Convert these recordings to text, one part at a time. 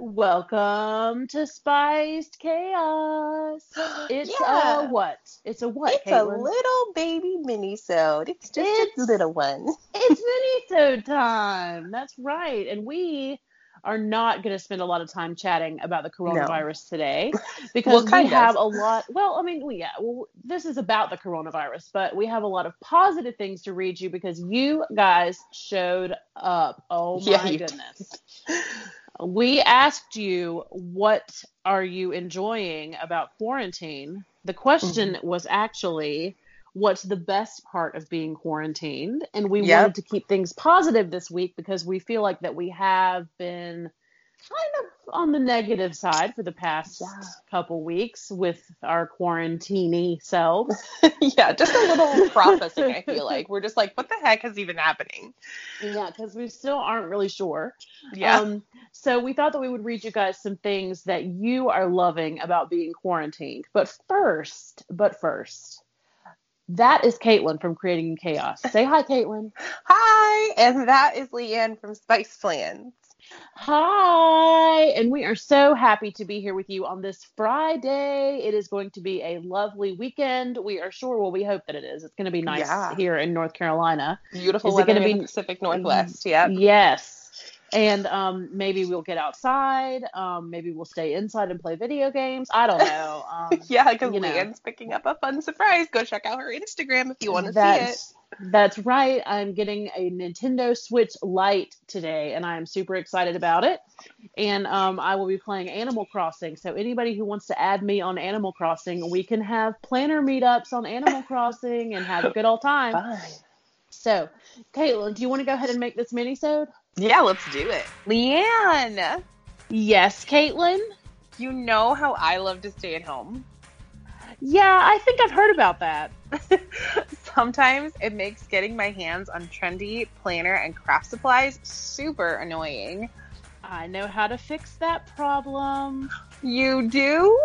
Welcome to Spiced Chaos. It's a what? It's a what, It's Caitlin? A little baby mini-sode. It's just a little one. It's mini-sode time. That's right. And we are not going to spend a lot of time chatting about the coronavirus today. Because this is about the coronavirus, but we have a lot of positive things to read you because you guys showed up. Oh, my goodness. We asked you, what are you enjoying about quarantine? The question was actually, what's the best part of being quarantined? And we wanted to keep things positive this week because we feel like that we have been kind of on the negative side for the past couple weeks with our quarantine selves. Just a little processing, I feel like. We're just like, what the heck is even happening? Yeah, because we still aren't really sure. Yeah. So we thought that we would read you guys some things that you are loving about being quarantined. But first, that is Caitlin from Creating Chaos. Say hi, Caitlin. Hi, and that is Leanne from Spice Plans. Hi, and we are so happy to be here with you on this Friday. It is going to be a lovely weekend. We are sure, well, we hope that it is. It's going to be nice here in North Carolina. Beautiful weather in the Pacific Northwest, Yes. And maybe we'll get outside. Maybe we'll stay inside and play video games. I don't know. Because Leanne's picking up a fun surprise. Go check out her Instagram if you want to see it. That's right. I'm getting a Nintendo Switch Lite today, and I am super excited about it. And I will be playing Animal Crossing. So anybody who wants to add me on Animal Crossing, we can have planner meetups on Animal Crossing and have a good old time. Fine. So, Caitlin, do you want to go ahead and make this mini-sode? Yeah, let's do it. Leanne! Yes, Caitlin? You know how I love to stay at home. Yeah, I think I've heard about that. Sometimes it makes getting my hands on trendy planner and craft supplies super annoying. I know how to fix that problem. You do?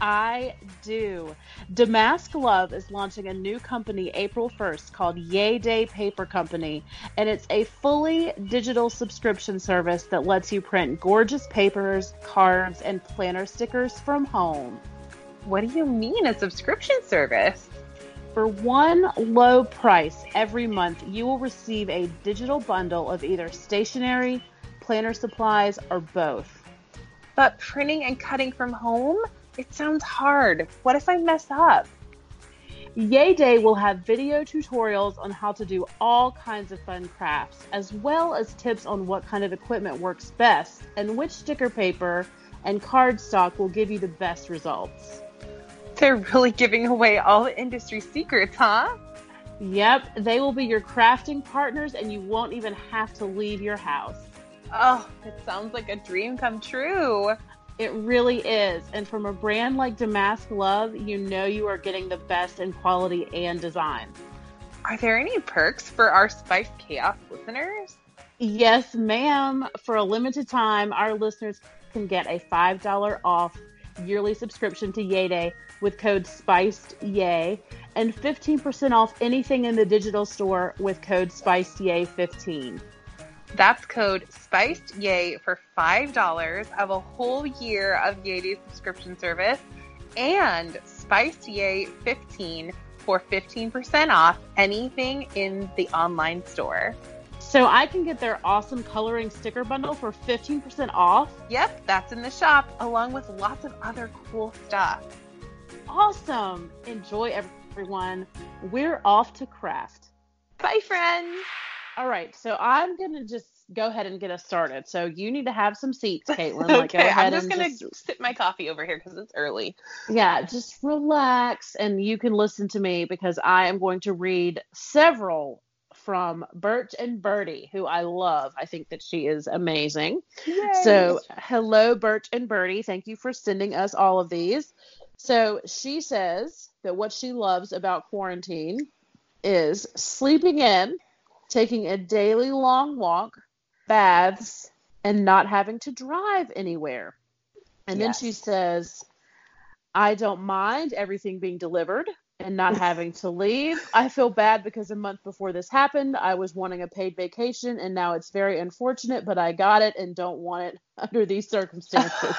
I do. Damask Love is launching a new company April 1st called Yay Day Paper Company, and it's a fully digital subscription service that lets you print gorgeous papers, cards, and planner stickers from home. What do you mean a subscription service? For one low price every month, you will receive a digital bundle of either stationery, planner supplies, or both. But printing and cutting from home? It sounds hard. What if I mess up? Yay Day will have video tutorials on how to do all kinds of fun crafts, as well as tips on what kind of equipment works best and which sticker paper and cardstock will give you the best results. They're really giving away all the industry secrets, huh? Yep, they will be your crafting partners and you won't even have to leave your house. Oh, it sounds like a dream come true. It really is. And from a brand like Damask Love, you know you are getting the best in quality and design. Are there any perks for our Spiced Chaos listeners? Yes, ma'am. For a limited time, our listeners can get a $5 off yearly subscription to Yay Day with code SPICEDYAY and 15% off anything in the digital store with code SPICEDYAY15. That's code SPICEDYAY for $5 of a whole year of Yay Day subscription service and SPICEDYAY15 for 15% off anything in the online store. So I can get their awesome coloring sticker bundle for 15% off? Yep, that's in the shop, along with lots of other cool stuff. Awesome! Enjoy, everyone. We're off to craft. Bye, friends! All right, so I'm going to just go ahead and get us started. So you need to have some seats, Caitlin. Like, okay, go ahead. I'm just going to sip my coffee over here because it's early. Yeah, just relax and you can listen to me because I am going to read several from Birch and Bertie, who I love. I think that she is amazing. Yay. So hello, Birch and Bertie. Thank you for sending us all of these. So she says that what she loves about quarantine is sleeping in, taking a daily long walk, baths, and not having to drive anywhere. And yes. Then she says, I don't mind everything being delivered and not having to leave. I feel bad because a month before this happened, I was wanting a paid vacation, and now it's very unfortunate, but I got it and don't want it under these circumstances.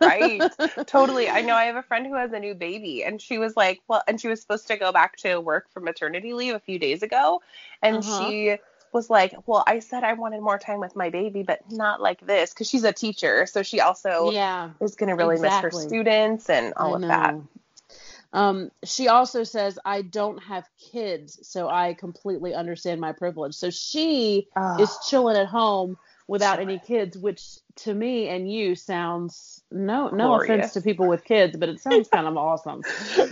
Right. Totally. I know I have a friend who has a new baby, and she was like, well, and she was supposed to go back to work for maternity leave a few days ago. And she was like, well, I said I wanted more time with my baby, but not like this. 'Cause she's a teacher. So she also is going to really miss her students and all of that. She also says, I don't have kids, so I completely understand my privilege. So she is chilling at home without any kids, which to me and you sounds no offense to people with kids, but it sounds kind of awesome.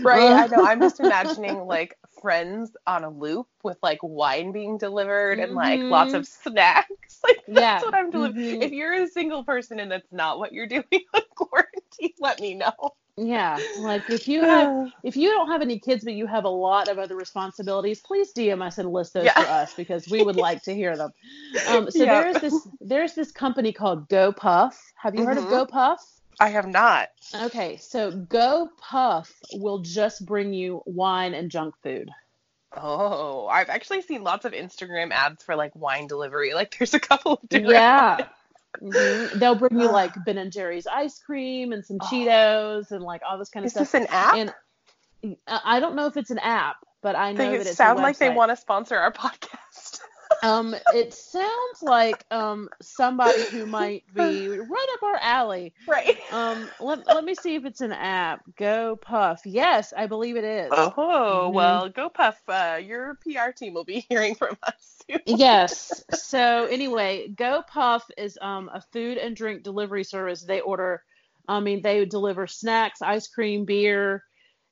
Right. I know. I'm just imagining like Friends on a loop with like wine being delivered and like lots of snacks. Like that's what I'm delivering. If you're a single person and that's not what you're doing on quarantine, let me know. Yeah, like if you don't have any kids, but you have a lot of other responsibilities, please DM us and list those for us because we would like to hear them. So there's this company called Go Puff. Have you heard of Go Puff? I have not. Okay, so Go Puff will just bring you wine and junk food. Oh, I've actually seen lots of Instagram ads for like wine delivery. Like there's a couple of different ones. They'll bring you like Ben and Jerry's ice cream and some Cheetos and like all this kind of stuff. Is this an app? And I don't know if it's an app, but I know that it sounds like they want to sponsor our podcast. It sounds like somebody who might be right up our alley. Right. Let me see if it's an app. Go Puff. Yes, I believe it is. Oh, well, Go Puff, your PR team will be hearing from us soon. Yes. So anyway, Go Puff is a food and drink delivery service. They deliver snacks, ice cream, beer.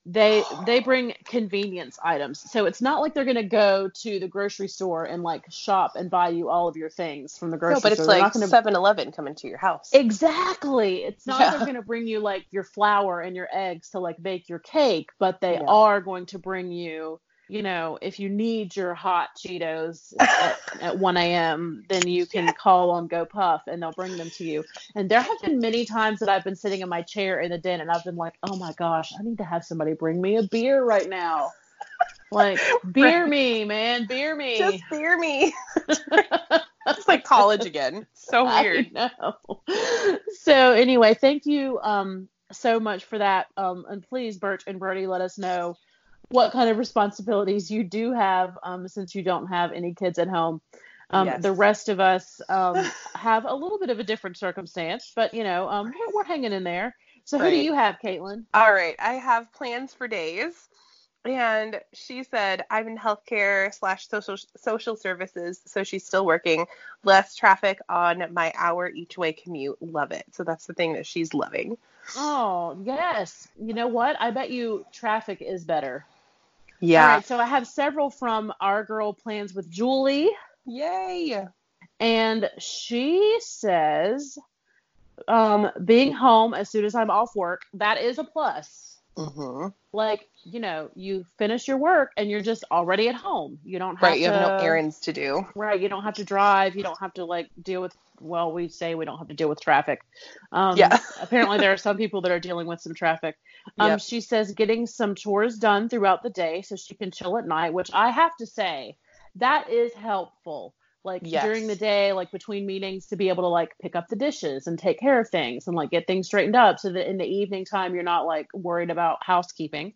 They bring convenience items. So it's not like they're going to go to the grocery store and like shop and buy you all of your things from the grocery store. No, but it's like 7-Eleven coming to your house. Exactly. It's not they're going to bring you like your flour and your eggs to like bake your cake, but they are going to bring you, you know, if you need your hot Cheetos at 1 a.m., then you can call on Go Puff and they'll bring them to you. And there have been many times that I've been sitting in my chair in the den and I've been like, oh my gosh, I need to have somebody bring me a beer right now. Like, beer me, man, beer me. Just beer me. It's like college again. So weird. I know. So anyway, thank you so much for that. And please, Birch and Bertie, let us know what kind of responsibilities you do have since you don't have any kids at home. The rest of us have a little bit of a different circumstance, but, you know, we're hanging in there. So who do you have, Caitlin? All right. I have Plans for Days. And she said, I'm in healthcare / social services, so she's still working. Less traffic on my hour each way commute. Love it. So that's the thing that she's loving. Oh, yes. You know what? I bet you traffic is better. Yeah. All right, so I have several from our girl Plans with Julie. Yay. And she says, being home as soon as I'm off work, that is a plus. Mm-hmm. Like, you know, you finish your work and you're just already at home. You don't have you have no errands to do. Right. You don't have to drive. You don't have to like deal with, well, we say we don't have to deal with traffic. Apparently there are some people that are dealing with some traffic. She says getting some chores done throughout the day so she can chill at night, which I have to say that is helpful. Like during the day, like between meetings, to be able to like pick up the dishes and take care of things and like get things straightened up so that in the evening time, you're not like worried about housekeeping.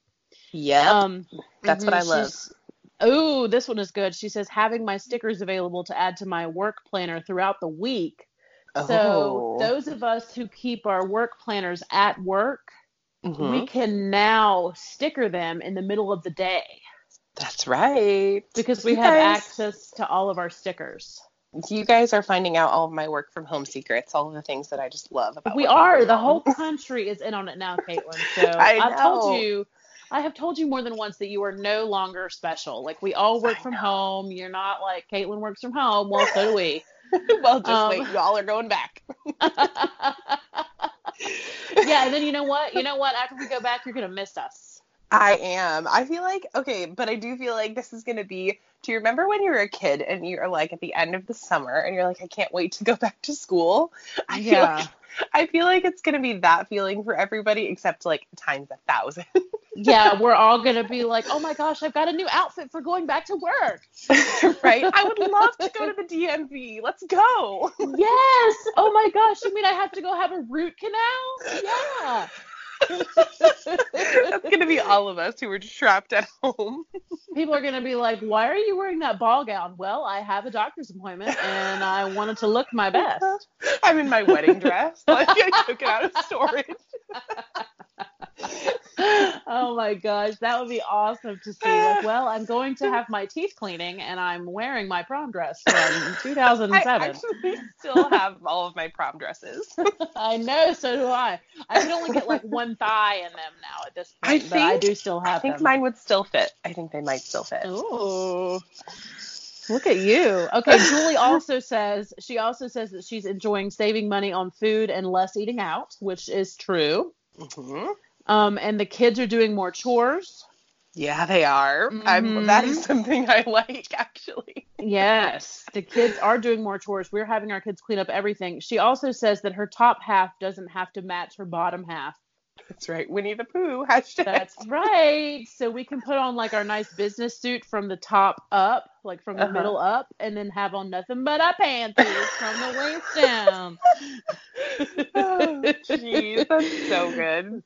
Yeah. That's what I love. Oh, this one is good. She says having my stickers available to add to my work planner throughout the week. Oh. So those of us who keep our work planners at work, we can now sticker them in the middle of the day. That's right. Because we have access to all of our stickers. You guys are finding out all of my work from home secrets, all of the things that I just love about. We are. The whole country is in on it now, Caitlin. So I have told you more than once that you are no longer special. Like, we all work from home. You're not like Caitlin works from home. Well, so do we. Well, just wait. Y'all are going back. Yeah, and then you know what? After we go back, you're going to miss us. I am. I feel like, okay, but I do feel like this is going to be, do you remember when you were a kid and you're like at the end of the summer and you're like, I can't wait to go back to school? I feel like it's going to be that feeling for everybody, except like times 1,000. Yeah, we're all going to be like, oh my gosh, I've got a new outfit for going back to work. Right? I would love to go to the DMV. Let's go. Yes. Oh my gosh. You mean I have to go have a root canal? Yeah. That's going to be all of us who were trapped at home. People are going to be like, why are you wearing that ball gown? Well, I have a doctor's appointment and I wanted to look my best. I'm in my wedding dress. Like, I took it out of storage. Oh my gosh, that would be awesome to see. Like, well, I'm going to have my teeth cleaning and I'm wearing my prom dress from 2007. I actually still have all of my prom dresses. I know, so do I. I can only get like one thigh in them now at this point, but I do still have them. I think mine would still fit. I think they might still fit. Ooh. Look at you. Okay, Julie also says that she's enjoying saving money on food and less eating out, which is true. Mm-hmm. And the kids are doing more chores. Yeah, they are. Mm-hmm. That is something I like, actually. Yes, the kids are doing more chores. We're having our kids clean up everything. She also says that her top half doesn't have to match her bottom half. That's right. Winnie the Pooh. # That's right. So we can put on like our nice business suit from the top up, like from the middle up, and then have on nothing but our panties from the waist down. Oh, jeez. That's so good.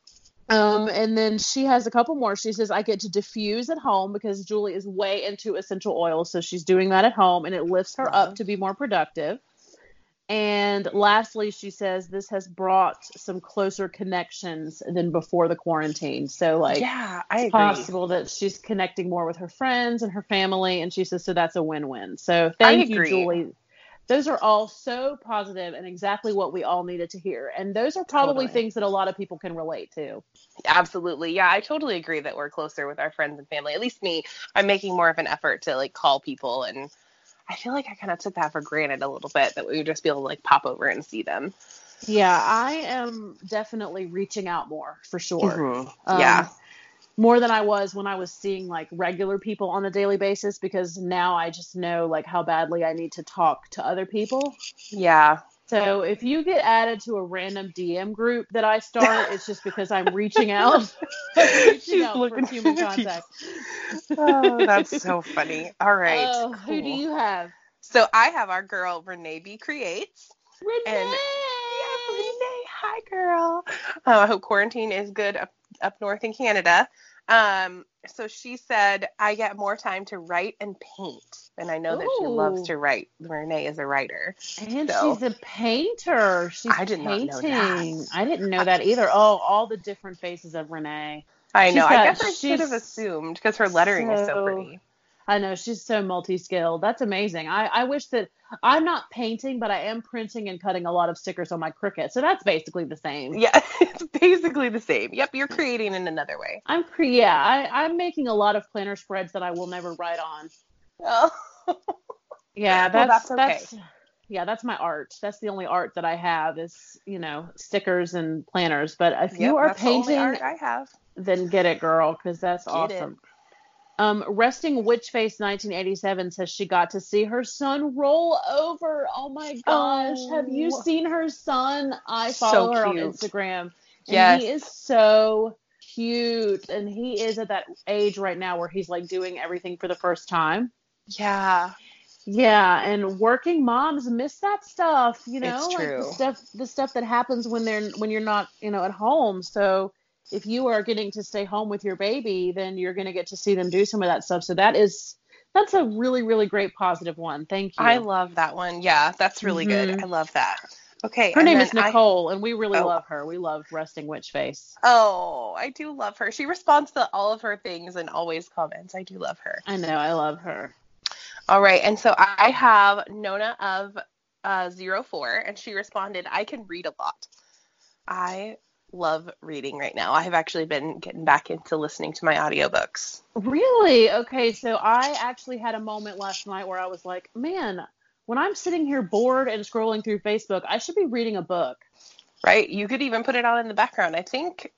And then she has a couple more. She says, I get to diffuse at home because Julie is way into essential oils. So she's doing that at home and it lifts her up to be more productive. And lastly, she says this has brought some closer connections than before the quarantine. So like, yeah, it's possible that she's connecting more with her friends and her family. And she says, so that's a win-win. So thank you, Julie. Those are all so positive and exactly what we all needed to hear. And those are probably things that a lot of people can relate to. Absolutely. Yeah, I totally agree that we're closer with our friends and family. At least me, I'm making more of an effort to like call people. And I feel like I kind of took that for granted a little bit, that we would just be able to like pop over and see them. Yeah, I am definitely reaching out more for sure. Mm-hmm. Yeah. More than I was when I was seeing like regular people on a daily basis, because now I just know like how badly I need to talk to other people. Yeah. So if you get added to a random DM group that I start, it's just because I'm reaching out. She's looking for human contact. Oh, that's so funny. All right. Oh, cool. Who do you have? So I have our girl, Renee B Creates. Renee! Hi, girl. I hope quarantine is good up north in Canada. So she said, I get more time to write and paint. And I know that she loves to write. Renee is a writer. And she's a painter. I did not know that. I didn't know that either. Oh, all the different faces of Renee. I know. I guess I should have assumed because her lettering is so pretty. I know. She's so multi-skilled. That's amazing. I wish that I'm not painting, but I am printing and cutting a lot of stickers on my Cricut. So that's basically the same. Yeah, it's basically the same. Yep, you're creating in another way. I'm making a lot of planner spreads that I will never write on. Oh. Yeah, that's okay. Yeah, that's my art. That's the only art that I have is, stickers and planners. But if you are painting, that's the only art I have. Then get it, girl, because that's awesome. Resting Witch Face 1987 says she got to see her son roll over. Oh my gosh. Have you seen her son? I follow her on Instagram. And he is so cute. And he is at that age right now where he's like doing everything for the first time. Yeah. Yeah. And working moms miss that stuff, it's true. Like the stuff that happens when you're not, at home. So if you are getting to stay home with your baby, then you're going to get to see them do some of that stuff. So that's a really, really great positive one. Thank you. I love that one. Yeah, that's really good. I love that. Okay. Her name is Nicole, and we really love her. We love Resting Witch Face. Oh, I do love her. She responds to all of her things and always comments. I do love her. I know. I love her. All right. And so I have Nona of 04, and she responded, I can read a lot. I love reading right now. I have actually been getting back into listening to my audiobooks. Really? Okay. So I actually had a moment last night where I was like, man, when I'm sitting here bored and scrolling through Facebook, I should be reading a book. Right? You could even put it on in the background. I think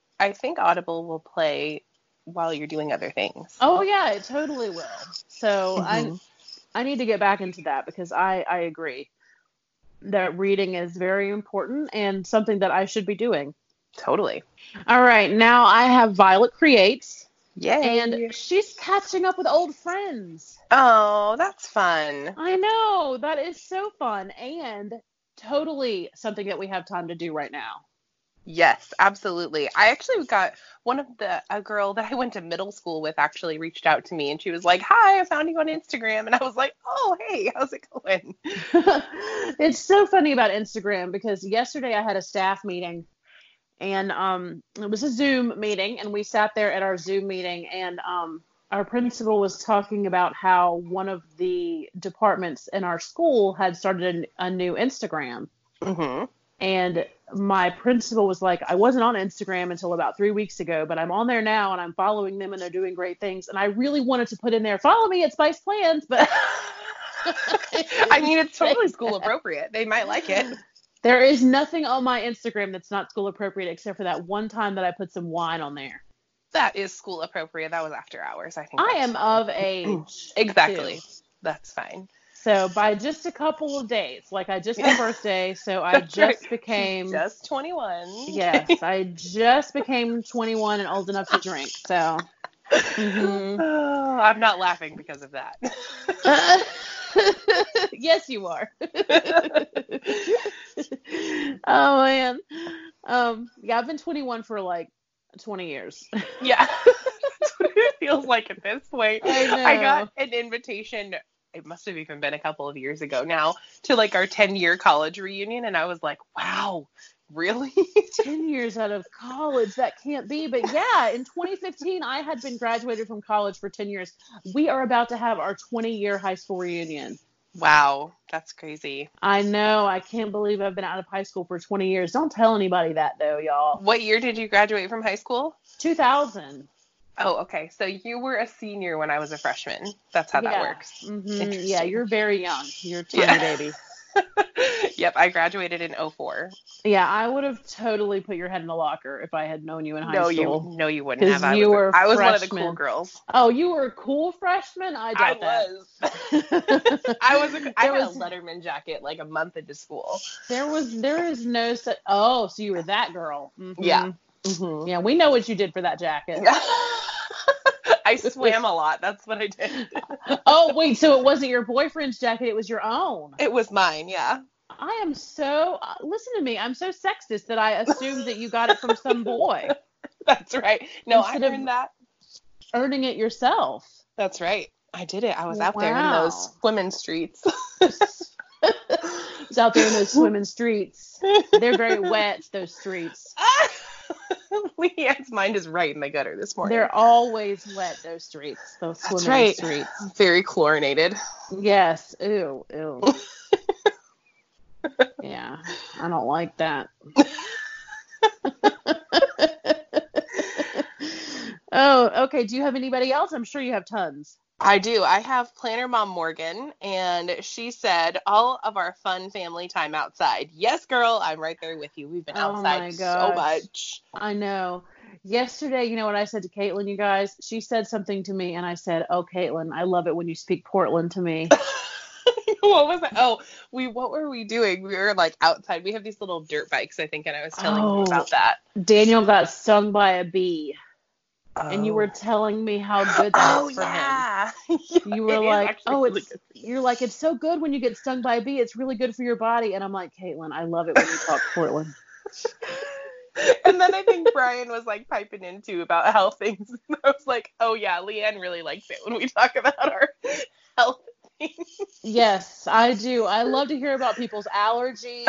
Audible will play while you're doing other things. Oh yeah, it totally will. So I need to get back into that because I agree that reading is very important and something that I should be doing. Totally. All right. Now I have Violet Creates. Yay. And she's catching up with old friends. Oh, that's fun. I know. That is so fun. And totally something that we have time to do right now. Yes, absolutely. I actually got one of a girl that I went to middle school with actually reached out to me and she was like, hi, I found you on Instagram. And I was like, oh, hey, how's it going? It's so funny about Instagram because yesterday I had a staff meeting and it was a Zoom meeting and we sat there at our Zoom meeting and our principal was talking about how one of the departments in our school had started a new Instagram. Mm-hmm. And my principal was like, I wasn't on Instagram until about 3 weeks ago, but I'm on there now and I'm following them and they're doing great things. And I really wanted to put in there, follow me at Spice Plans, but I mean, it's totally school appropriate. They might like it. There is nothing on my Instagram that's not school appropriate, except for that one time that I put some wine on there. That is school appropriate. That was after hours. I think I am of age. Exactly. Too. That's fine. So by just a couple of days, like I just had a birthday, so I became just 21. Yes, I just became 21 and old enough to drink. So Oh, I'm not laughing because of that. Yes, you are. Oh man, yeah, I've been 21 for like 20 years. Yeah, that's what it feels like at this point. I got an invitation. It must have even been a couple of years ago now to like our 10-year college reunion. And I was like, wow, really? 10 years out of college. That can't be. But yeah, in 2015, I had been graduated from college for 10 years. We are about to have our 20-year high school reunion. Wow. That's crazy. I know. I can't believe I've been out of high school for 20 years. Don't tell anybody that though, y'all. What year did you graduate from high school? 2000. Oh, okay. So you were a senior when I was a freshman. That's how that works. Mm-hmm. Yeah, you're very young. You're a tiny baby. Yep, I graduated in 04. Yeah, I would have totally put your head in the locker if I had known you in high school. No, you wouldn't have. I was one of the cool girls. Oh, you were a cool freshman? I was. I had a Letterman jacket like a month into school. Oh, so you were that girl. Mm-hmm. Yeah. Mm-hmm. Yeah, we know what you did for that jacket. I swam a lot. That's what I did. Oh, wait. So it wasn't your boyfriend's jacket. It was your own. It was mine. Yeah. I am so, listen to me. I'm so sexist that I assumed that you got it from some boy. That's right. No, I earned that. Earning it yourself. That's right. I did it. I was out there in those swimming streets. They're very wet, those streets. Leanne's mind is right in the gutter this morning. They're always wet, those streets. Those swimming streets. Very chlorinated. Yes. Ew. Yeah. I don't like that. Oh, okay. Do you have anybody else? I'm sure you have tons. I do. I have Planner Mom Morgan, and she said, all of our fun family time outside. Yes, girl, I'm right there with you. We've been outside so much. I know. Yesterday, you know what I said to Caitlin, you guys? She said something to me, and I said, oh, Caitlin, I love it when you speak Portland to me. What was that? Oh, what were we doing? We were like outside. We have these little dirt bikes, I think, and I was telling you about that. Daniel got stung by a bee. Oh. And you were telling me how good that was for him. Yeah, you were like, it's so good when you get stung by a bee. It's really good for your body. And I'm like, Caitlin, I love it when you talk Portland. And then I think Brian was like piping in too about health things. And I was like, oh yeah, Leanne really likes it when we talk about our health things. Yes, I do. I love to hear about people's allergies.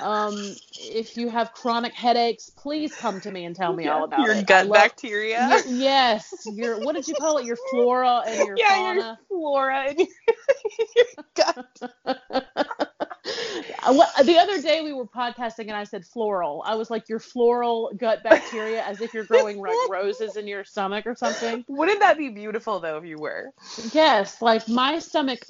If you have chronic headaches, please come to me and tell me all about your gut bacteria. Your what did you call it? Your flora and your fauna. Your flora and your gut. The other day we were podcasting and I said floral. I was like, your floral gut bacteria, as if you're growing roses in your stomach or something. Wouldn't that be beautiful though if you were? Yes, like my stomach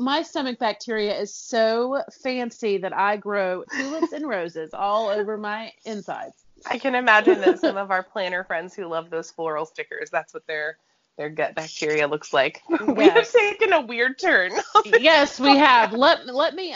bacteria is so fancy that I grow tulips and roses all over my insides. I can imagine that some of our planner friends who love those floral stickers, that's what their gut bacteria looks like. Yes. We have taken a weird turn. Yes, we have. Let me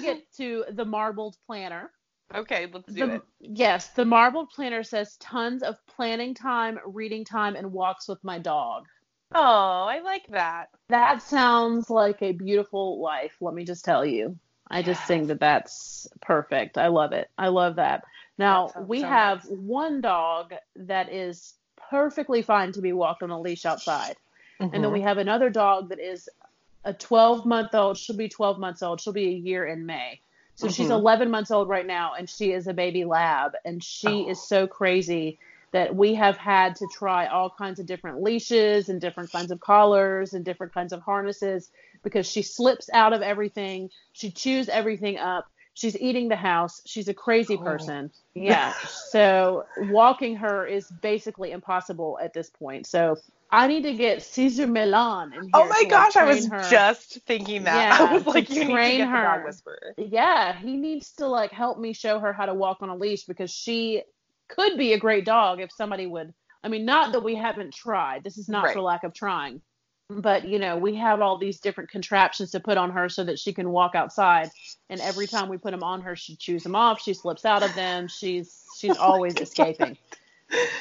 get to the marbled planner. Okay, let's do it. Yes, the marbled planner says tons of planning time, reading time, and walks with my dog. Oh, I like that. That sounds like a beautiful life, let me just tell you. I just think that's perfect. I love it. I love that. Now, we have one dog that is perfectly fine to be walked on a leash outside. Mm-hmm. And then we have another dog that is a 12-month-old. She'll be 12 months old. She'll be a year in May. So she's 11 months old right now, and she is a baby lab. And she is so crazy that we have had to try all kinds of different leashes and different kinds of collars and different kinds of harnesses because she slips out of everything. She chews everything up. She's eating the house. She's a crazy person. Yeah. So walking her is basically impossible at this point. So I need to get Cesar Milan in here. Oh my gosh, I was just thinking that. Yeah, I was like, you need to get her. The dog whisperer. Yeah, he needs to like help me show her how to walk on a leash because she could be a great dog if somebody would. I mean, not that we haven't tried. This is not for lack of trying. But, you know, we have all these different contraptions to put on her so that she can walk outside. And every time we put them on her, she chews them off. She slips out of them. She's always escaping.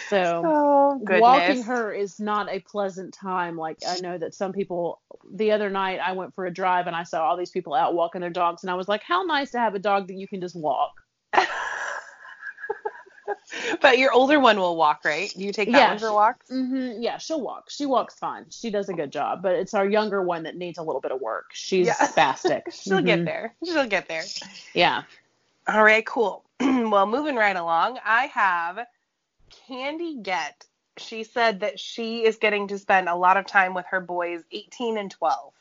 So walking her is not a pleasant time. Like, I know that some people, the other night I went for a drive and I saw all these people out walking their dogs and I was like, how nice to have a dog that you can just walk. But your older one will walk, right? You take that one for walks? Mm-hmm, yeah, she'll walk. She walks fine. She does a good job. But it's our younger one that needs a little bit of work. She's spastic. She'll get there. She'll get there. Yeah. All right, cool. Well, moving right along, I have Candy Get. She said that she is getting to spend a lot of time with her boys 18 and 12.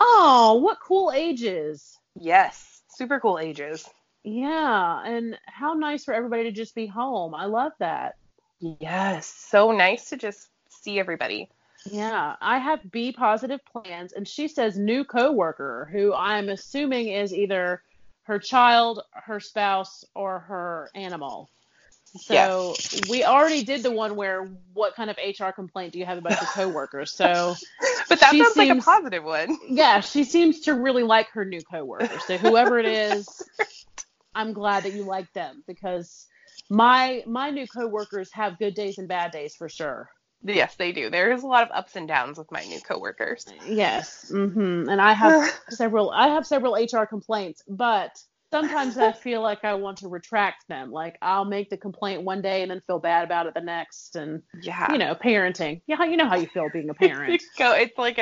Oh, what cool ages. Yes, super cool ages. Yeah, and how nice for everybody to just be home. I love that. Yes, so nice to just see everybody. Yeah, I have B Positive Plans, and she says new coworker, who I'm assuming is either her child, her spouse, or her animal. So we already did the one where what kind of HR complaint do you have about your coworkers? So, but that sounds like a positive one. Yeah, she seems to really like her new coworker. So whoever it is, I'm glad that you like them because my new coworkers have good days and bad days for sure. Yes, they do. There's a lot of ups and downs with my new coworkers. Yes. Mm-hmm. And I have several HR complaints, but sometimes I feel like I want to retract them. Like I'll make the complaint one day and then feel bad about it the next. And you know, parenting. Yeah, you know how you feel being a parent. It's like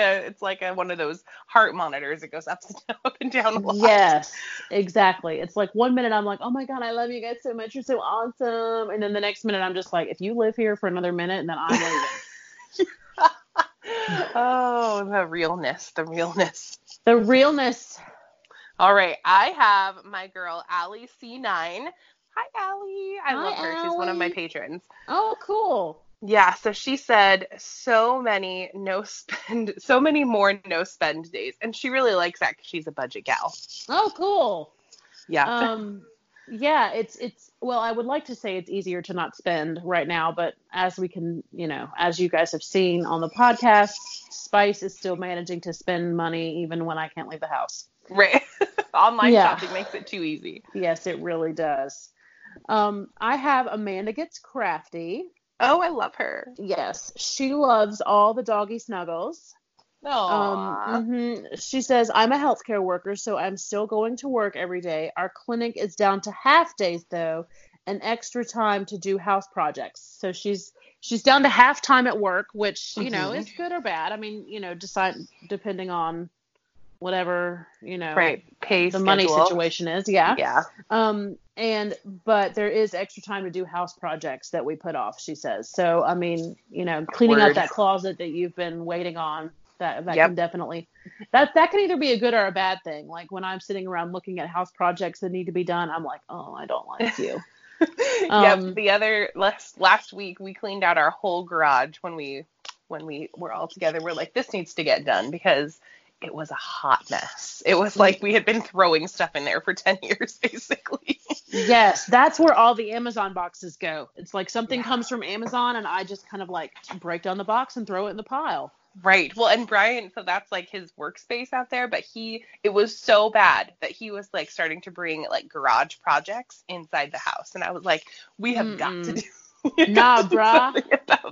a one of those heart monitors. It goes up and down a lot. Yes, exactly. It's like 1 minute I'm like, oh my god, I love you guys so much. You're so awesome. And then the next minute I'm just like, if you live here for another minute, and then I'm leaving. Oh, the realness. All right, I have my girl, Allie C9. Hi, Allie. I love her. She's one of my patrons. Oh, cool. Yeah, so she said so many more no-spend days. And she really likes that because she's a budget gal. Oh, cool. Yeah. Yeah, well, I would like to say it's easier to not spend right now, but as you guys have seen on the podcast, Spice is still managing to spend money even when I can't leave the house. Right. Online shopping makes it too easy. Yes, it really does. I have Amanda Gets Crafty. Oh, I love her. Yes. She loves all the doggy snuggles. Aww. She says, I'm a healthcare worker, so I'm still going to work every day. Our clinic is down to half days, though, and extra time to do house projects. So she's down to half time at work, which, you know, is good or bad. I mean, you know, depending on whatever, you know, right. Pay the schedule. Money situation is. Yeah. Yeah. But there is extra time to do house projects that we put off, she says. So, I mean, you know, cleaning out that closet that you've been waiting on, that yep. can definitely, that can either be a good or a bad thing. Like when I'm sitting around looking at house projects that need to be done, I'm like, oh, I don't like you. Yep. The other last week we cleaned out our whole garage when we were all together. We're like, this needs to get done because it was a hot mess. It was like we had been throwing stuff in there for 10 years, basically. Yes, that's where all the Amazon boxes go. It's like something comes from Amazon and I just kind of like break down the box and throw it in the pile. Right. Well, and Brian, so that's like his workspace out there, but it was so bad that he was like starting to bring like garage projects inside the house. And I was like, we have got to do something about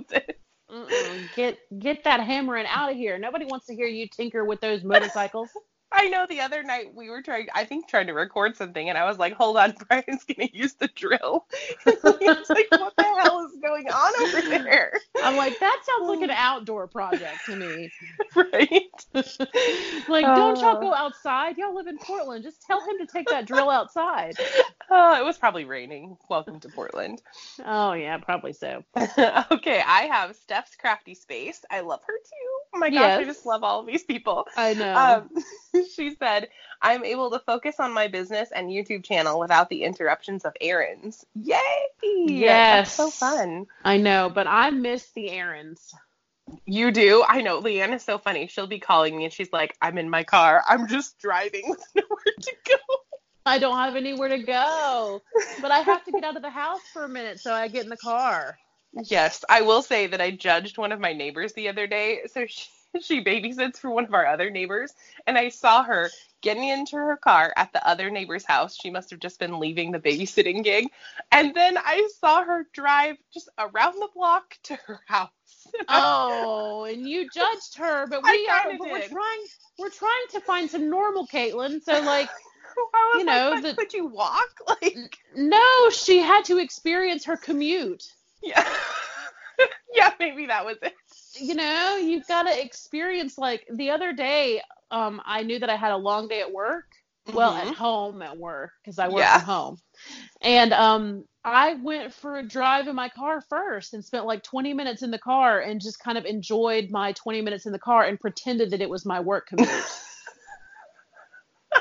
this. Mm-mm. Get that hammering out of here. Nobody wants to hear you tinker with those motorcycles. I know the other night we were trying to record something and I was like, hold on, Brian's going to use the drill. It's like, what the hell is going on over there? I'm like, that sounds like an outdoor project to me. Right? Like, don't y'all go outside? Y'all live in Portland. Just tell him to take that drill outside. It was probably raining. Welcome to Portland. Oh, yeah, probably so. Okay, I have Steph's Crafty Space. I love her too. Oh my gosh, yes. I just love all of these people. I know. She said, I'm able to focus on my business and YouTube channel without the interruptions of errands. Yay! Yes. That's so fun. I know, but I miss the errands. You do? I know. Leanne is so funny. She'll be calling me and she's like, I'm in my car. I'm just driving with nowhere to go. I don't have anywhere to go. But I have to get out of the house for a minute, so I get in the car. Yes. I will say that I judged one of my neighbors the other day. So she babysits for one of our other neighbors, and I saw her getting into her car at the other neighbor's house. She must have just been leaving the babysitting gig. And then I saw her drive just around the block to her house. Oh, and you judged her, but we're trying to find some normal Caitlin. So like, you know, like, could you walk? Like, no, she had to experience her commute. Yeah. Yeah, maybe that was it. You know, you've got to experience, like, the other day, I knew that I had a long day at work. Mm-hmm. Well, at home at work, because I work from home. And I went for a drive in my car first and spent, like, 20 minutes in the car and just kind of enjoyed my 20 minutes in the car and pretended that it was my work commute.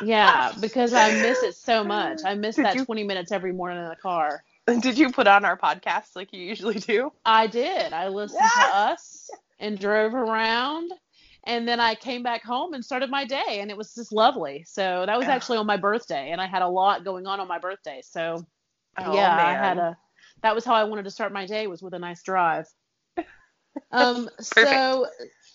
Yeah, because I miss it so much. I miss that 20 minutes every morning in the car. Did you put on our podcast like you usually do? I did. I listened to us and drove around, and then I came back home and started my day, and it was just lovely. So that was actually on my birthday, and I had a lot going on my birthday. So that was how I wanted to start my day, was with a nice drive. So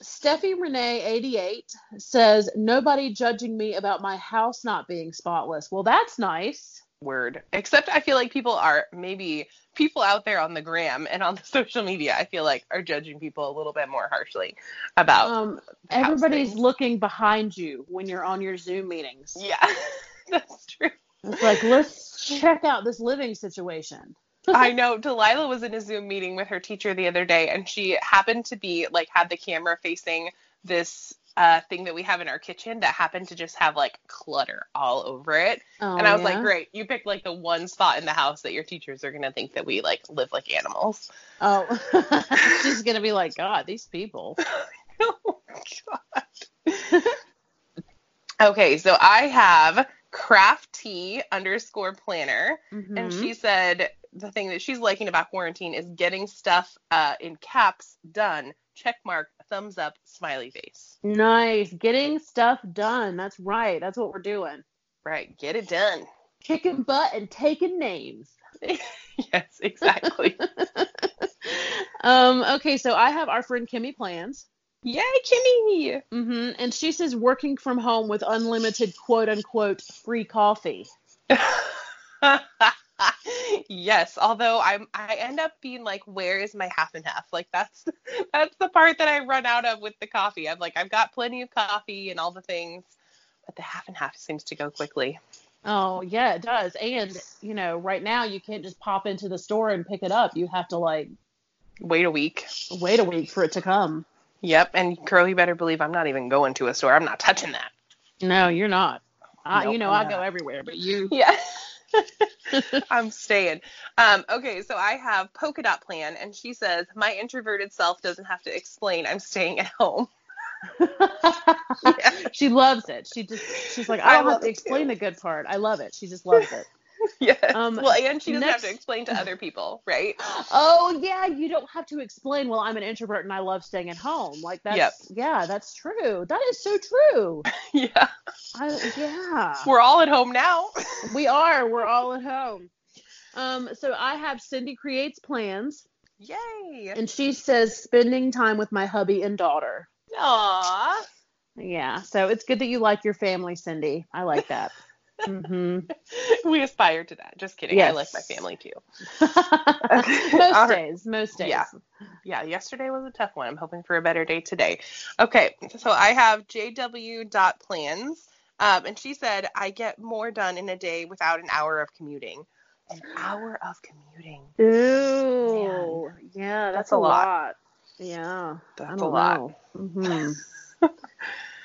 Steffi Renee 88 says, nobody judging me about my house not being spotless. Well, that's nice. Word. Except I feel like people out there on the gram and on the social media, I feel like are judging people a little bit more harshly about everybody's looking behind you when you're on your Zoom meetings. Yeah, that's true. It's like, let's check out this living situation. I know. Delilah was in a Zoom meeting with her teacher the other day, and she happened to be like, had the camera facing this thing that we have in our kitchen that happened to just have like clutter all over it. Oh, and I was like, great, you picked like the one spot in the house that your teachers are gonna think that we like live like animals. Oh. She's gonna be like, God, these people. Oh God. Okay, so I have crafty_planner, and she said the thing that she's liking about quarantine is getting stuff in caps done, check mark, thumbs up, smiley face. Nice. Getting stuff done. That's right. That's what we're doing. Right. Get it done. Kicking butt and taking names. Yes, exactly. Okay, so I have our friend Kimmy Plans. Yay, Kimmy! Mm-hmm. And she says, working from home with unlimited quote-unquote free coffee. Yes, although I end up being like, where is my half and half? Like that's the part that I run out of with the coffee. I'm like, I've got plenty of coffee and all the things, but the half and half seems to go quickly. Oh yeah, it does. And you know, right now you can't just pop into the store and pick it up. You have to like wait a week for it to come. Yep, and Curly, better believe I'm not even going to a store. I'm not touching that. No, you're not. Nope, you know, I'll go everywhere, but you. Yeah. I'm staying. Okay, so I have polka dot plan, and she says, my introverted self doesn't have to explain I'm staying at home. Yeah. She loves it. She's like, I don't have to explain the good part. I love it. She just loves it. Yes. Well, and she doesn't have to explain to other people, right? Oh, yeah, you don't have to explain, well, I'm an introvert and I love staying at home. Like, that's, yeah, that's true. That is so true. Yeah. Yeah. We're all at home now. We are. We're all at home. So I have Cindy Creates Plans. Yay. And she says, spending time with my hubby and daughter. Aww. Yeah. So it's good that you like your family, Cindy. I like that. Mm-hmm. We aspire to that. Just kidding. Yes. I like my family too. Most days. Yeah. Yesterday was a tough one. I'm hoping for a better day today. Okay. So I have J.W.plans. And she said, I get more done in a day without an hour of commuting. An hour of commuting. Ooh. Man. Yeah. That's a lot. Yeah. That's a lot. Mm-hmm.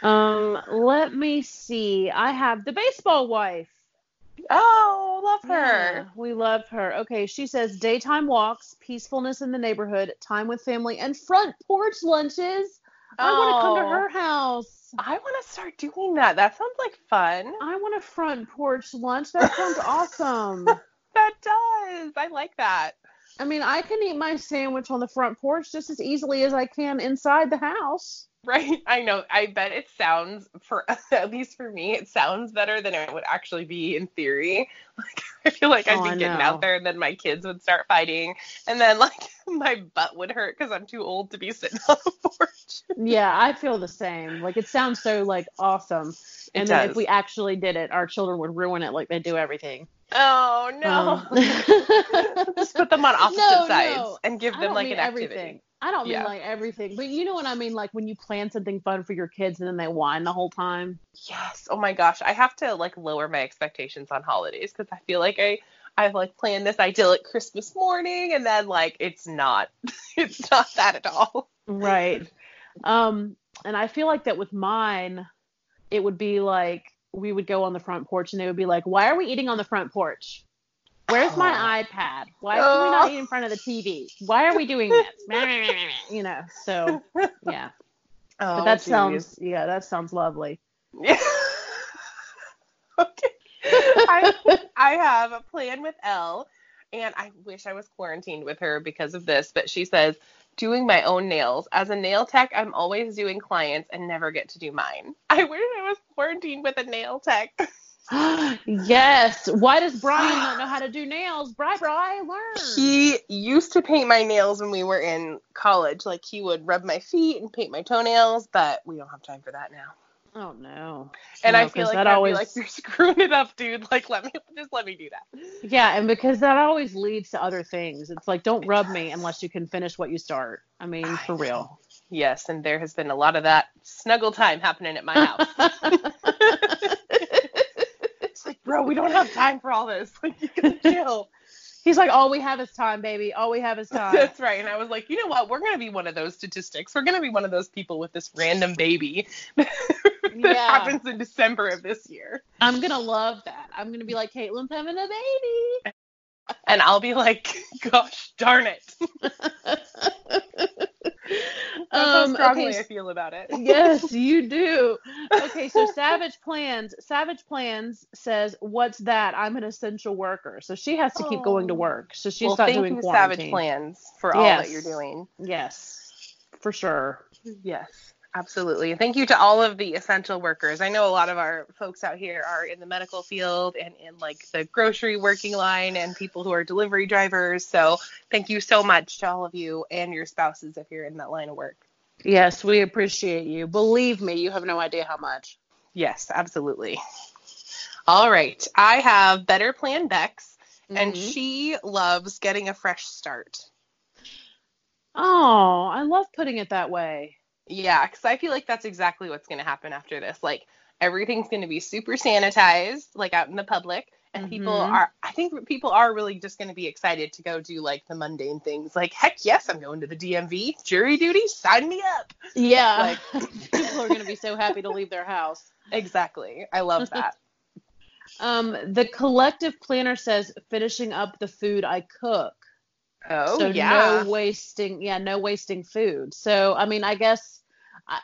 Let me see. I have the baseball wife. Oh, love her. Yeah, we love her. Okay, she says daytime walks, peacefulness in the neighborhood, time with family, and front porch lunches. Oh, I want to come to her house. I want to start doing that. That sounds like fun. I want a front porch lunch. That sounds awesome. That does. I like that. I mean, I can eat my sandwich on the front porch just as easily as I can inside the house. Right. I know. I bet it sounds, for at least for me, it sounds better than it would actually be in theory. Like, I feel like I'd be getting out there and then my kids would start fighting and then like my butt would hurt because I'm too old to be sitting on the porch. Yeah, I feel the same. Like it sounds so like awesome. And then if we actually did it, our children would ruin it like they do everything. Oh, no. Just put them on opposite sides and give them like an activity. Everything. I don't mean like everything, but you know what I mean? Like when you plan something fun for your kids and then they whine the whole time. Yes. Oh my gosh. I have to like lower my expectations on holidays because I feel like I've like planned this idyllic Christmas morning and then like, it's not that at all. Right. And I feel like that with mine, it would be like, we would go on the front porch and they would be like, why are we eating on the front porch? Where's my iPad? Why can we not eat in front of the TV? Why are we doing this? You know, so yeah. Oh, but that sounds, yeah, that sounds lovely. Yeah. Okay. I have a plan with Elle, and I wish I was quarantined with her because of this, but she says, doing my own nails. As a nail tech, I'm always doing clients and never get to do mine. I wish I was quarantined with a nail tech. Yes. Why does Brian not know how to do nails? Bri, learn. He used to paint my nails when we were in college. Like, he would rub my feet and paint my toenails, but we don't have time for that now. Oh, no. And I feel like you're screwing it up, dude. Like, let me do that. Yeah, and because that always leads to other things. It's like, don't rub me unless you can finish what you start. I mean, for real. Yes, and there has been a lot of that snuggle time happening at my house. Bro, we don't have time for all this. Like, you can chill. He's like, all we have is time, baby. All we have is time. That's right. And I was like, you know what? We're going to be one of those statistics. We're going to be one of those people with this random baby that happens in December of this year. I'm going to love that. I'm going to be like, Caitlin's having a baby. And I'll be like, gosh darn it. That's how strongly I feel about it. Yes, you do. Okay, so Savage Plans says, what's that? I'm an essential worker. So she has to keep going to work. So she's not doing quarantine. Well, thank you, Savage Plans, for all that you're doing. Yes, for sure. Yes, absolutely. And thank you to all of the essential workers. I know a lot of our folks out here are in the medical field and in like the grocery working line and people who are delivery drivers. So thank you so much to all of you and your spouses if you're in that line of work. Yes, we appreciate you. Believe me, you have no idea how much. Yes, absolutely. All right. I have Better Plan Bex, and she loves getting a fresh start. Oh, I love putting it that way. Yeah, because I feel like that's exactly what's going to happen after this. Like, everything's going to be super sanitized, like, out in the public. And I think people are really just going to be excited to go do, like, the mundane things. Like, heck yes, I'm going to the DMV. Jury duty, sign me up. Yeah. Like, people are going to be so happy to leave their house. Exactly. I love that. The collective planner says finishing up the food I cook. Oh, so yeah. No wasting. Yeah. No wasting food. So, I mean, I guess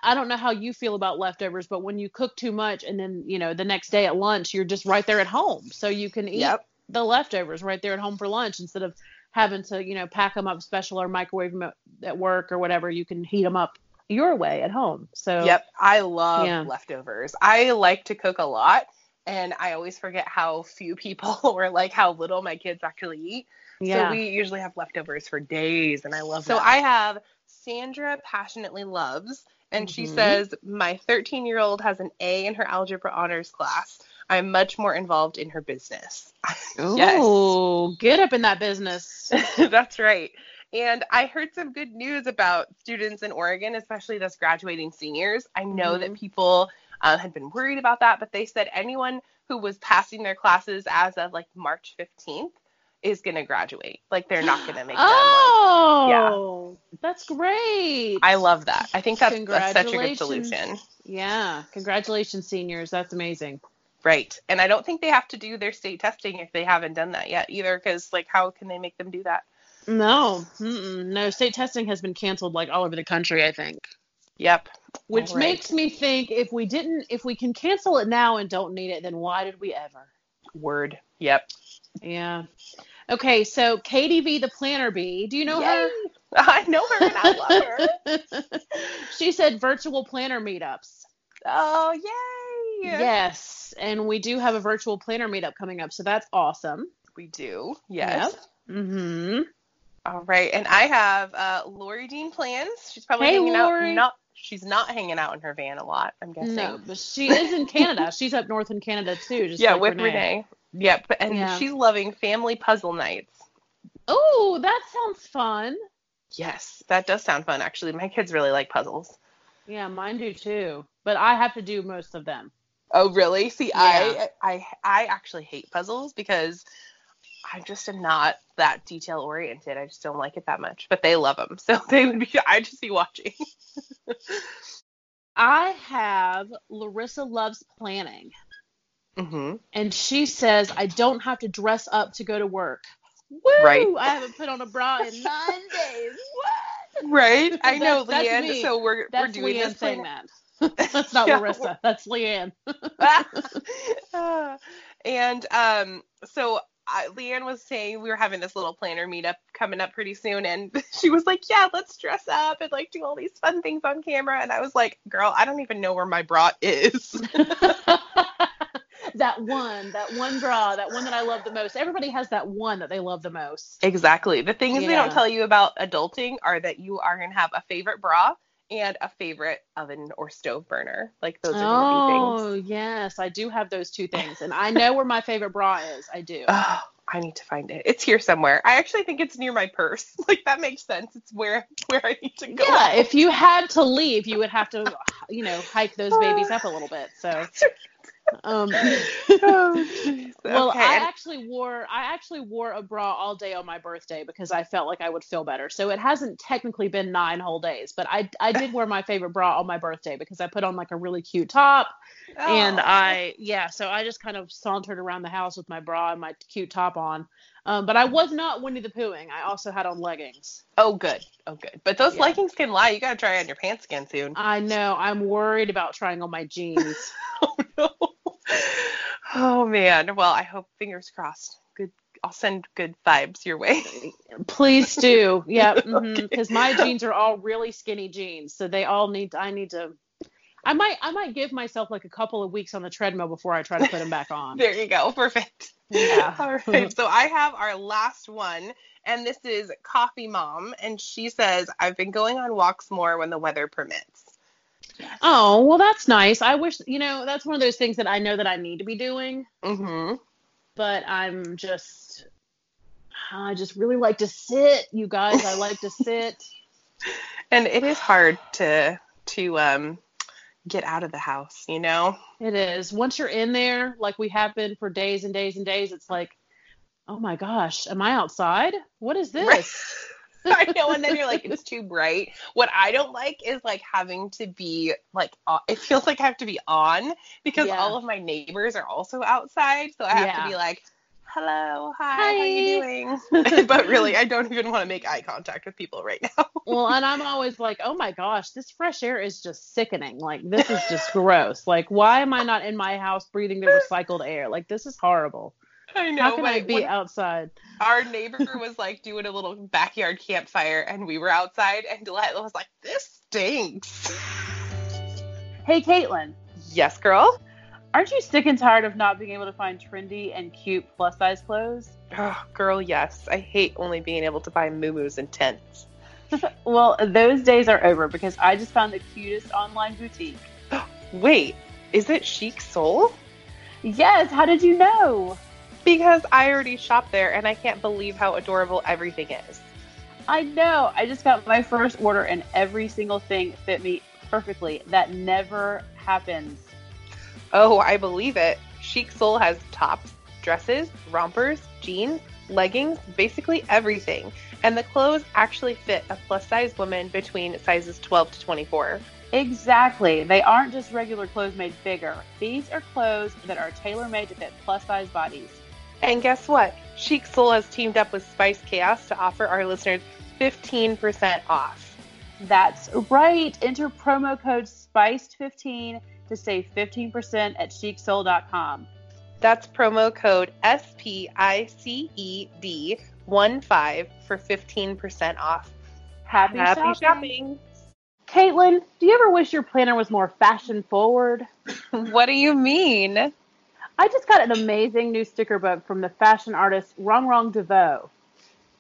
I don't know how you feel about leftovers, but when you cook too much and then, you know, the next day at lunch, you're just right there at home. So you can eat yep. the leftovers right there at home for lunch instead of having to, you know, pack them up special or microwave them at work or whatever. You can heat them up your way at home. So, yep. I love leftovers. I like to cook a lot. And I always forget how few people or like how little my kids actually eat. Yeah. So we usually have leftovers for days. And I love that. So I have Sandra Passionately Loves. And she says, my 13-year-old has an A in her algebra honors class. I'm much more involved in her business. Yes. Get up in that business. That's right. And I heard some good news about students in Oregon, especially those graduating seniors. I know that people had been worried about that, but they said anyone who was passing their classes as of like March 15th is going to graduate. Like they're not going to make Yeah. That's great. I love that. I think that's such a good solution. Yeah. Congratulations, seniors. That's amazing. Right. And I don't think they have to do their state testing if they haven't done that yet either, because like how can they make them do that? No. No, state testing has been canceled like all over the country, I think. Yep. Which makes me think if we can cancel it now and don't need it, then why did we ever? Word. Yep. Yeah. Okay, so Katie V, the planner bee, do you know her? I know her and I love her. She said virtual planner meetups. Oh, yay. Yes, and we do have a virtual planner meetup coming up, so that's awesome. We do, yes. Yep. All right, and I have Lori Dean Plans. She's probably hanging Lori. She's not hanging out in her van a lot, I'm guessing. No, but she is in Canada. She's up north in Canada, too. Just yeah, like with Renee. Yep, and she's loving family puzzle nights. Oh, that sounds fun. Yes, that does sound fun, actually. My kids really like puzzles. Yeah, mine do, too. But I have to do most of them. Oh, really? See, yeah. I actually hate puzzles because I just am not that detail-oriented. I just don't like it that much. But they love them, so they would be. I'd just be watching. I have Larissa Loves Planning. And she says, I don't have to dress up to go to work. Woo! Right. I haven't put on a bra in 9 days. What? Right? I know, Leanne. So we're doing Leanne this thing. That's not Larissa. That's Leanne. And so Leanne was saying we were having this little planner meetup coming up pretty soon. And she was like, yeah, let's dress up and like do all these fun things on camera. And I was like, girl, I don't even know where my bra is. That one bra, that one that I love the most. Everybody has that one that they love the most. Exactly. The things they don't tell you about adulting are that you are going to have a favorite bra and a favorite oven or stove burner. Like those are going to be things. Oh, yes. I do have those two things. And I know where my favorite bra is. I do. Oh, I need to find it. It's here somewhere. I actually think it's near my purse. Like that makes sense. It's where I need to go. Yeah. If you had to leave, you would have to, you know, hike those babies up a little bit. So. Well, okay. I actually wore a bra all day on my birthday because I felt like I would feel better. So it hasn't technically been 9 whole days, but I did wear my favorite bra on my birthday because I put on like a really cute top and so I just kind of sauntered around the house with my bra and my cute top on. But I was not Winnie the Poohing. I also had on leggings. Oh, good. Oh, good. But those leggings can lie. You got to try on your pants again soon. I know. I'm worried about trying on my jeans. Oh, no. Oh, man. Well, I hope, fingers crossed. Good. I'll send good vibes your way. Please do. Yeah. Because my jeans are all really skinny jeans. So they all I might give myself like a couple of weeks on the treadmill before I try to put them back on. There you go. Perfect. Yeah. All right. So I have our last one, and this is Coffee Mom, and she says, I've been going on walks more when the weather permits. Yes. Oh, well, that's nice. I wish, you know, that's one of those things that I know that I need to be doing, but I just really like to sit, you guys. I like to sit. And it is hard to get out of the house, you know? It is. Once you're in there, like we have been for days and days and days, it's like, oh my gosh, am I outside? What is this? Right. I know, and then you're like, it's too bright. What I don't like is, like, having to be, like, it feels like I have to be on, because all of my neighbors are also outside, so I have to be like, hello, hi, how you doing? But really, I don't even want to make eye contact with people right now. Well, and I'm always like, oh my gosh, this fresh air is just sickening. Like, this is just gross. Like, why am I not in my house breathing the recycled air? Like, this is horrible. I know. How can I be outside? Our neighbor was, like, doing a little backyard campfire, and we were outside, and Delilah was like, this stinks. Hey, Caitlin. Yes, girl? Aren't you sick and tired of not being able to find trendy and cute plus-size clothes? Oh, girl, yes. I hate only being able to buy muumuus and tents. Well, those days are over because I just found the cutest online boutique. Wait, is it Chic Soul? Yes, how did you know? Because I already shopped there and I can't believe how adorable everything is. I know. I just got my first order and every single thing fit me perfectly. That never happens. Oh, I believe it. Chic Soul has tops, dresses, rompers, jeans, leggings, basically everything. And the clothes actually fit a plus-size woman between sizes 12 to 24. Exactly. They aren't just regular clothes made bigger. These are clothes that are tailor-made to fit plus-size bodies. And guess what? Chic Soul has teamed up with Spiced Chaos to offer our listeners 15% off. That's right. Enter promo code SPICED15 to save 15% at chicsoul.com. That's promo code SPICED15 for 15% off. Happy shopping. Caitlin, do you ever wish your planner was more fashion forward? What do you mean? I just got an amazing new sticker book from the fashion artist Wrong Wrong DeVoe.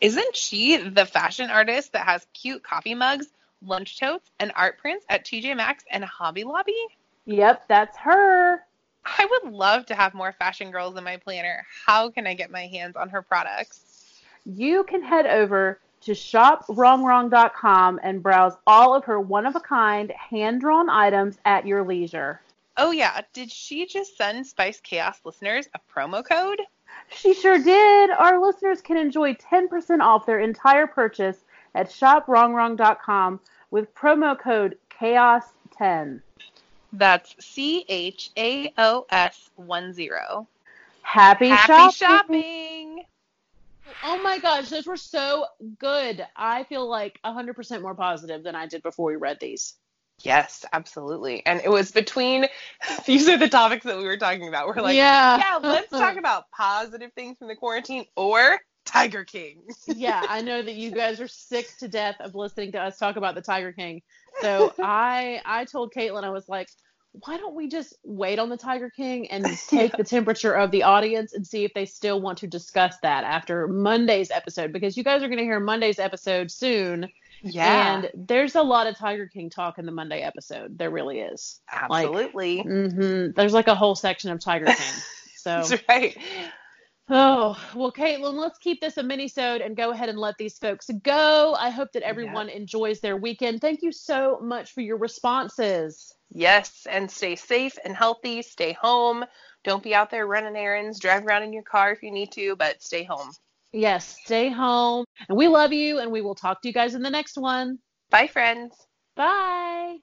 Isn't she the fashion artist that has cute coffee mugs, lunch totes, and art prints at TJ Maxx and Hobby Lobby? Yep, that's her. I would love to have more fashion girls in my planner. How can I get my hands on her products? You can head over to ShopWrongWrong.com and browse all of her one-of-a-kind, hand-drawn items at your leisure. Oh, yeah. Did she just send Spice Chaos listeners a promo code? She sure did. Our listeners can enjoy 10% off their entire purchase at ShopWrongWrong.com with promo code CHAOS10. That's CHAOS10. Happy shopping! Oh my gosh, those were so good. I feel like 100% more positive than I did before we read these. Yes, absolutely. And it was between, these are the topics that we were talking about. We're like, yeah let's talk about positive things from the quarantine or Tiger King. Yeah, I know that you guys are sick to death of listening to us talk about the Tiger King. So I told Caitlin, I was like, why don't we just wait on the Tiger King and take the temperature of the audience and see if they still want to discuss that after Monday's episode, because you guys are going to hear Monday's episode soon. Yeah. And there's a lot of Tiger King talk in the Monday episode. There really is. Absolutely. Like, there's like a whole section of Tiger King. So that's right. Oh, well, Caitlin, let's keep this a mini-sode and go ahead and let these folks go. I hope that everyone enjoys their weekend. Thank you so much for your responses. Yes, and stay safe and healthy. Stay home. Don't be out there running errands. Drive around in your car if you need to, but stay home. Yes, stay home. And we love you, and we will talk to you guys in the next one. Bye, friends. Bye.